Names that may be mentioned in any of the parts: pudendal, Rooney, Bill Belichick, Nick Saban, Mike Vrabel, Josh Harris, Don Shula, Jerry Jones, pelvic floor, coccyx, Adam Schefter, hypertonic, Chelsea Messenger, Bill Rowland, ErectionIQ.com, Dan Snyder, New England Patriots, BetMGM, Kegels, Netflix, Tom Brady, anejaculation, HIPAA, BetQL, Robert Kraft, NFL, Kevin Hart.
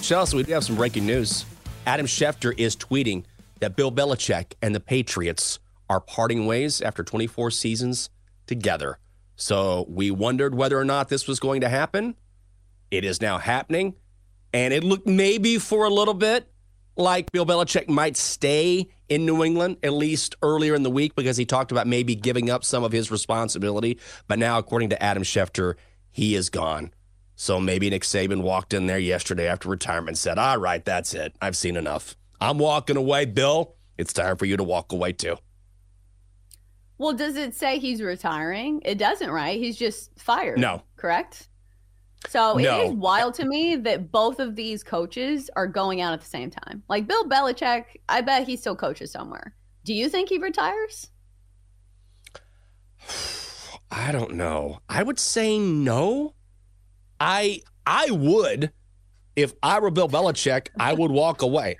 Chelsea, we have some breaking news. Adam Schefter is tweeting that Bill Belichick and the Patriots are parting ways after 24 seasons together. So we wondered whether or not this was going to happen. It is now happening. And it looked maybe for a little bit like Bill Belichick might stay in New England, at least earlier in the week, because he talked about maybe giving up some of his responsibility. But now, according to Adam Schefter, he is gone. So maybe Nick Saban walked in there yesterday after retirement and said, all right, that's it. I've seen enough. I'm walking away, Bill. It's time for you to walk away, too. Well, does it say he's retiring? It doesn't, right? He's just fired. No. Correct? So no. It is wild to me that both of these coaches are going out at the same time. Like Bill Belichick, I bet he still coaches somewhere. Do you think he retires? I don't know. I would say no. I would, if I were Bill Belichick, I would walk away.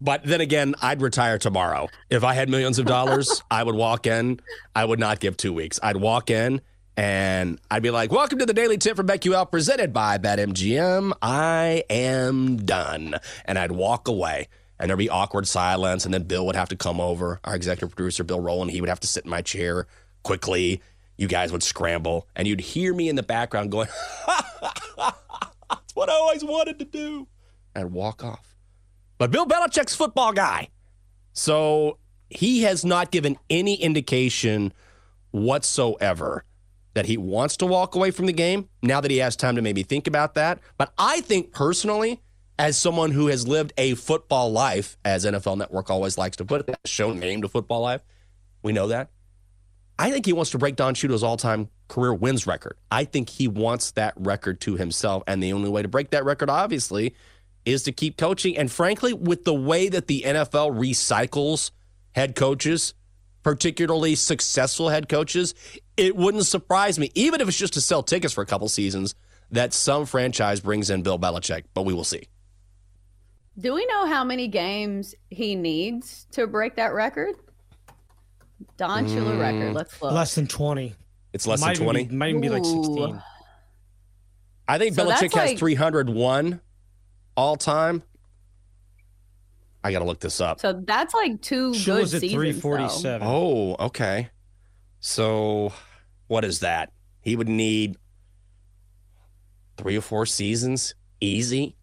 But then again, I'd retire tomorrow. If I had millions of dollars, I would walk in. I would not give 2 weeks. I'd walk in and I'd be like, welcome to the Daily Tip from BetQL presented by BetMGM. I am done. And I'd walk away and there'd be awkward silence. And then Bill would have to come over. Our executive producer, Bill Rowland, he would have to sit in my chair quickly. You guys would scramble and you'd hear me in the background going, that's what I always wanted to do. And walk off. But Bill Belichick's football guy. So he has not given any indication whatsoever that he wants to walk away from the game now that he has time to maybe think about that. But I think personally, as someone who has lived a football life, as NFL Network always likes to put it, show name to football life, we know that. I think he wants to break Don Shula's all-time career wins record. I think he wants that record to himself. And the only way to break that record, obviously, is to keep coaching. And frankly, with the way that the NFL recycles head coaches, particularly successful head coaches, it wouldn't surprise me, even if it's just to sell tickets for a couple seasons, that some franchise brings in Bill Belichick, but we will see. Do we know how many games he needs to break that record? Don Shula record, let's look. Less than 20. It's less than 20? Might even be like 16. I think so Belichick has 301. All time, I gotta look this up. So that's like two she good was at seasons. 347. Though. Oh, okay. So what is that? He would need 3 or 4 seasons, easy,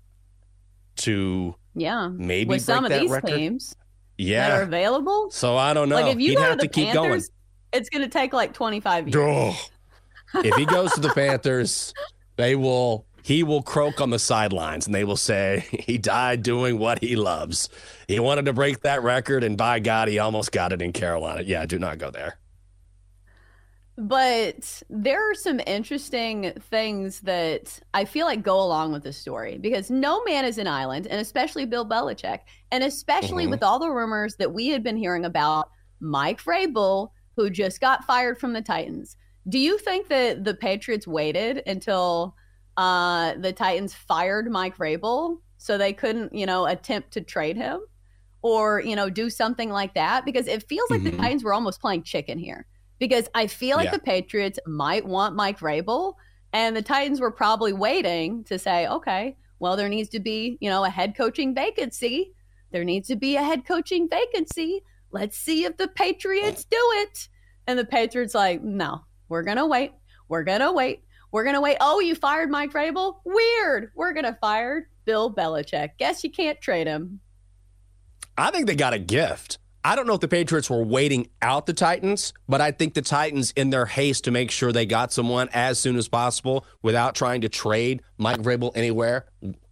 to maybe with break some of that these record. Teams, that are available. So I don't know. Like if you He'd go have to the keep Panthers, going. It's gonna take like 25 years. If he goes to the Panthers, He will croak on the sidelines, and they will say he died doing what he loves. He wanted to break that record, and by God, he almost got it in Carolina. Yeah, do not go there. But there are some interesting things that I feel like go along with this story, because no man is an island, and especially Bill Belichick, and especially with all the rumors that we had been hearing about Mike Vrabel, who just got fired from the Titans. Do you think that the Patriots waited until the Titans fired Mike Vrabel so they couldn't, attempt to trade him or, do something like that? Because it feels like the Titans were almost playing chicken here, because I feel like the Patriots might want Mike Vrabel and the Titans were probably waiting to say, okay, well, there needs to be, a head coaching vacancy. Let's see if the Patriots do it. And the Patriots like, no, we're going to wait. Oh, you fired Mike Vrabel? Weird. We're going to fire Bill Belichick. Guess you can't trade him. I think they got a gift. I don't know if the Patriots were waiting out the Titans, but I think the Titans, in their haste to make sure they got someone as soon as possible without trying to trade Mike Vrabel anywhere,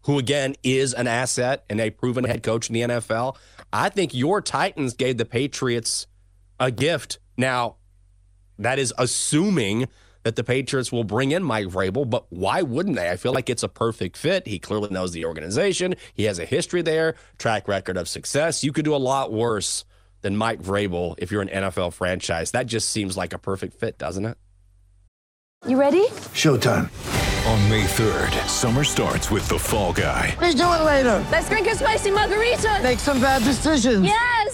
who, again, is an asset and a proven head coach in the NFL, I think your Titans gave the Patriots a gift. Now, that is assuming that the Patriots will bring in Mike Vrabel, but why wouldn't they? I feel like it's a perfect fit. He clearly knows the organization. He has a history there, track record of success. You could do a lot worse than Mike Vrabel if you're an NFL franchise. That just seems like a perfect fit, doesn't it? You ready? Showtime. On May 3rd, summer starts with The Fall Guy. Let's do it later. Let's drink a spicy margarita. Make some bad decisions. Yes!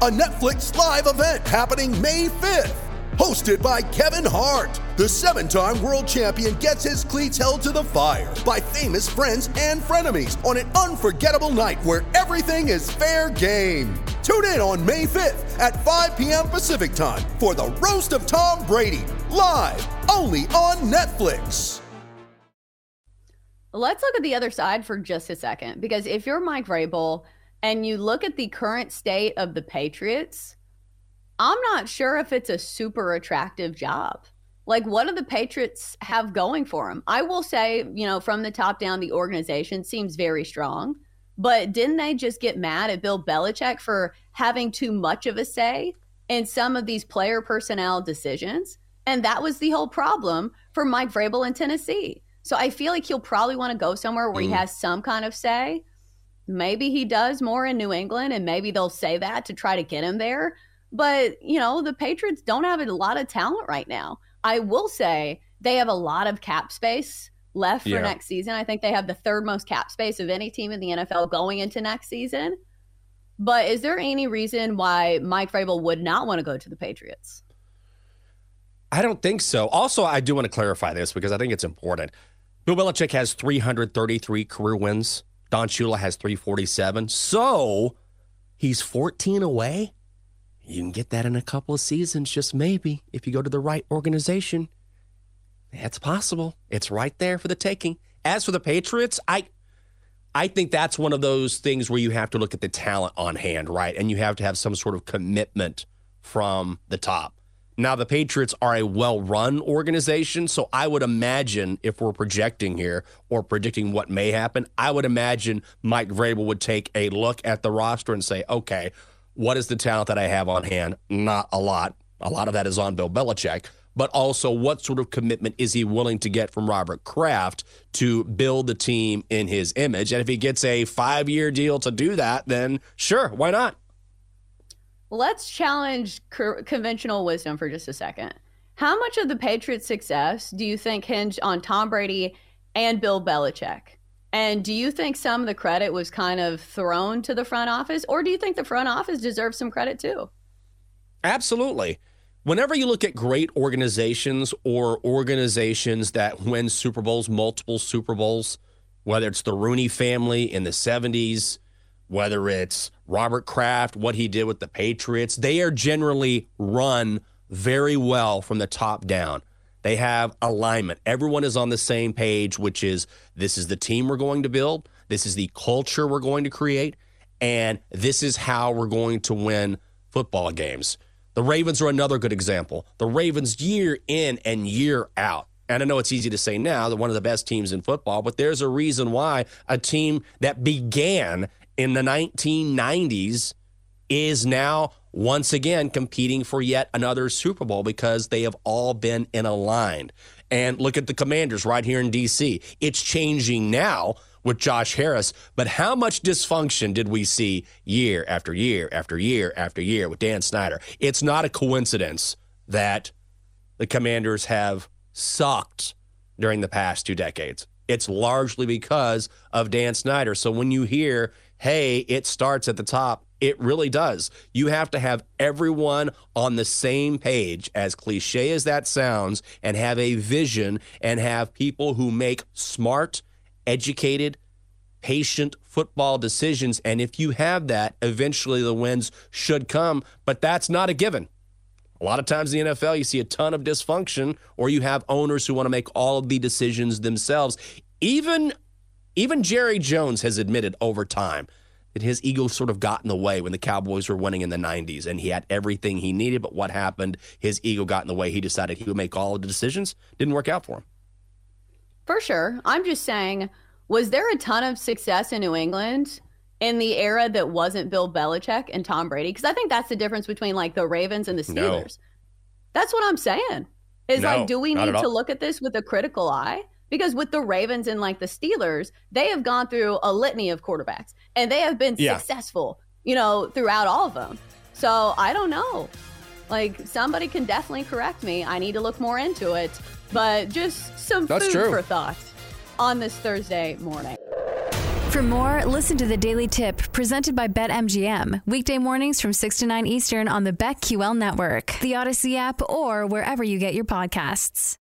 A Netflix live event happening May 5th. Hosted by Kevin Hart, the seven-time world champion gets his cleats held to the fire by famous friends and frenemies on an unforgettable night where everything is fair game. Tune in on May 5th at 5 p.m. Pacific time for The Roast of Tom Brady, live only on Netflix. Let's look at the other side for just a second, because if you're Mike Vrabel, and you look at the current state of the Patriots, I'm not sure if it's a super attractive job. Like, what do the Patriots have going for them? I will say, you know, from the top down, the organization seems very strong. But didn't they just get mad at Bill Belichick for having too much of a say in some of these player personnel decisions? And that was the whole problem for Mike Vrabel in Tennessee. So I feel like he'll probably want to go somewhere where he has some kind of say. Maybe he does more in New England, and maybe they'll say that to try to get him there. But, you know, the Patriots don't have a lot of talent right now. I will say they have a lot of cap space left for next season. I think they have the third most cap space of any team in the NFL going into next season. But is there any reason why Mike Vrabel would not want to go to the Patriots? I don't think so. Also, I do want to clarify this because I think it's important. Bill Belichick has 333 career wins. Don Shula has 347, so he's 14 away. You can get that in a couple of seasons, just maybe, if you go to the right organization. That's possible. It's right there for the taking. As for the Patriots, I think that's one of those things where you have to look at the talent on hand, right? And you have to have some sort of commitment from the top. Now, the Patriots are a well-run organization, so I would imagine if we're projecting here or predicting what may happen, I would imagine Mike Vrabel would take a look at the roster and say, okay, what is the talent that I have on hand? Not a lot. A lot of that is on Bill Belichick, but also what sort of commitment is he willing to get from Robert Kraft to build the team in his image? And if he gets a 5-year deal to do that, then sure, why not? Let's challenge conventional wisdom for just a second. How much of the Patriots' success do you think hinged on Tom Brady and Bill Belichick? And do you think some of the credit was kind of thrown to the front office? Or do you think the front office deserves some credit too? Absolutely. Whenever you look at great organizations or organizations that win Super Bowls, multiple Super Bowls, whether it's the Rooney family in the 70s, whether it's Robert Kraft, what he did with the Patriots, they are generally run very well from the top down. They have alignment. Everyone is on the same page, which is this is the team we're going to build, this is the culture we're going to create, and this is how we're going to win football games. The Ravens are another good example. The Ravens year in and year out. And I know it's easy to say now, they're one of the best teams in football, but there's a reason why a team that began in the 1990s is now once again competing for yet another Super Bowl because they have all been in a line. And look at the Commanders right here in D.C. It's changing now with Josh Harris, but how much dysfunction did we see year after year after year after year with Dan Snyder? It's not a coincidence that the Commanders have sucked during the past 2 decades. It's largely because of Dan Snyder. So when you hear, hey, it starts at the top, It really does. You have to have everyone on the same page, as cliche as that sounds, and have a vision and have people who make smart, educated, patient football decisions. And if you have that, eventually the wins should come. But that's not a given. A lot of times in the NFL, you see a ton of dysfunction, or you have owners who want to make all of the decisions themselves. Even Jerry Jones has admitted over time that his ego sort of got in the way when the Cowboys were winning in the 90s, and he had everything he needed, but what happened? His ego got in the way. He decided he would make all of the decisions. Didn't work out for him. For sure. I'm just saying, was there a ton of success in New England in the era that wasn't Bill Belichick and Tom Brady? Because I think that's the difference between, like, the Ravens and the Steelers. No. That's what I'm saying. Do we need to look at this with a critical eye? Because with the Ravens and, like, the Steelers, they have gone through a litany of quarterbacks, and they have been successful, you know, throughout all of them. So I don't know. Like, somebody can definitely correct me. I need to look more into it. But just some food for thought on this Thursday morning. For more, listen to The Daily Tip, presented by BetMGM. Weekday mornings from 6 to 9 Eastern on the BetQL network, the Odyssey app, or wherever you get your podcasts.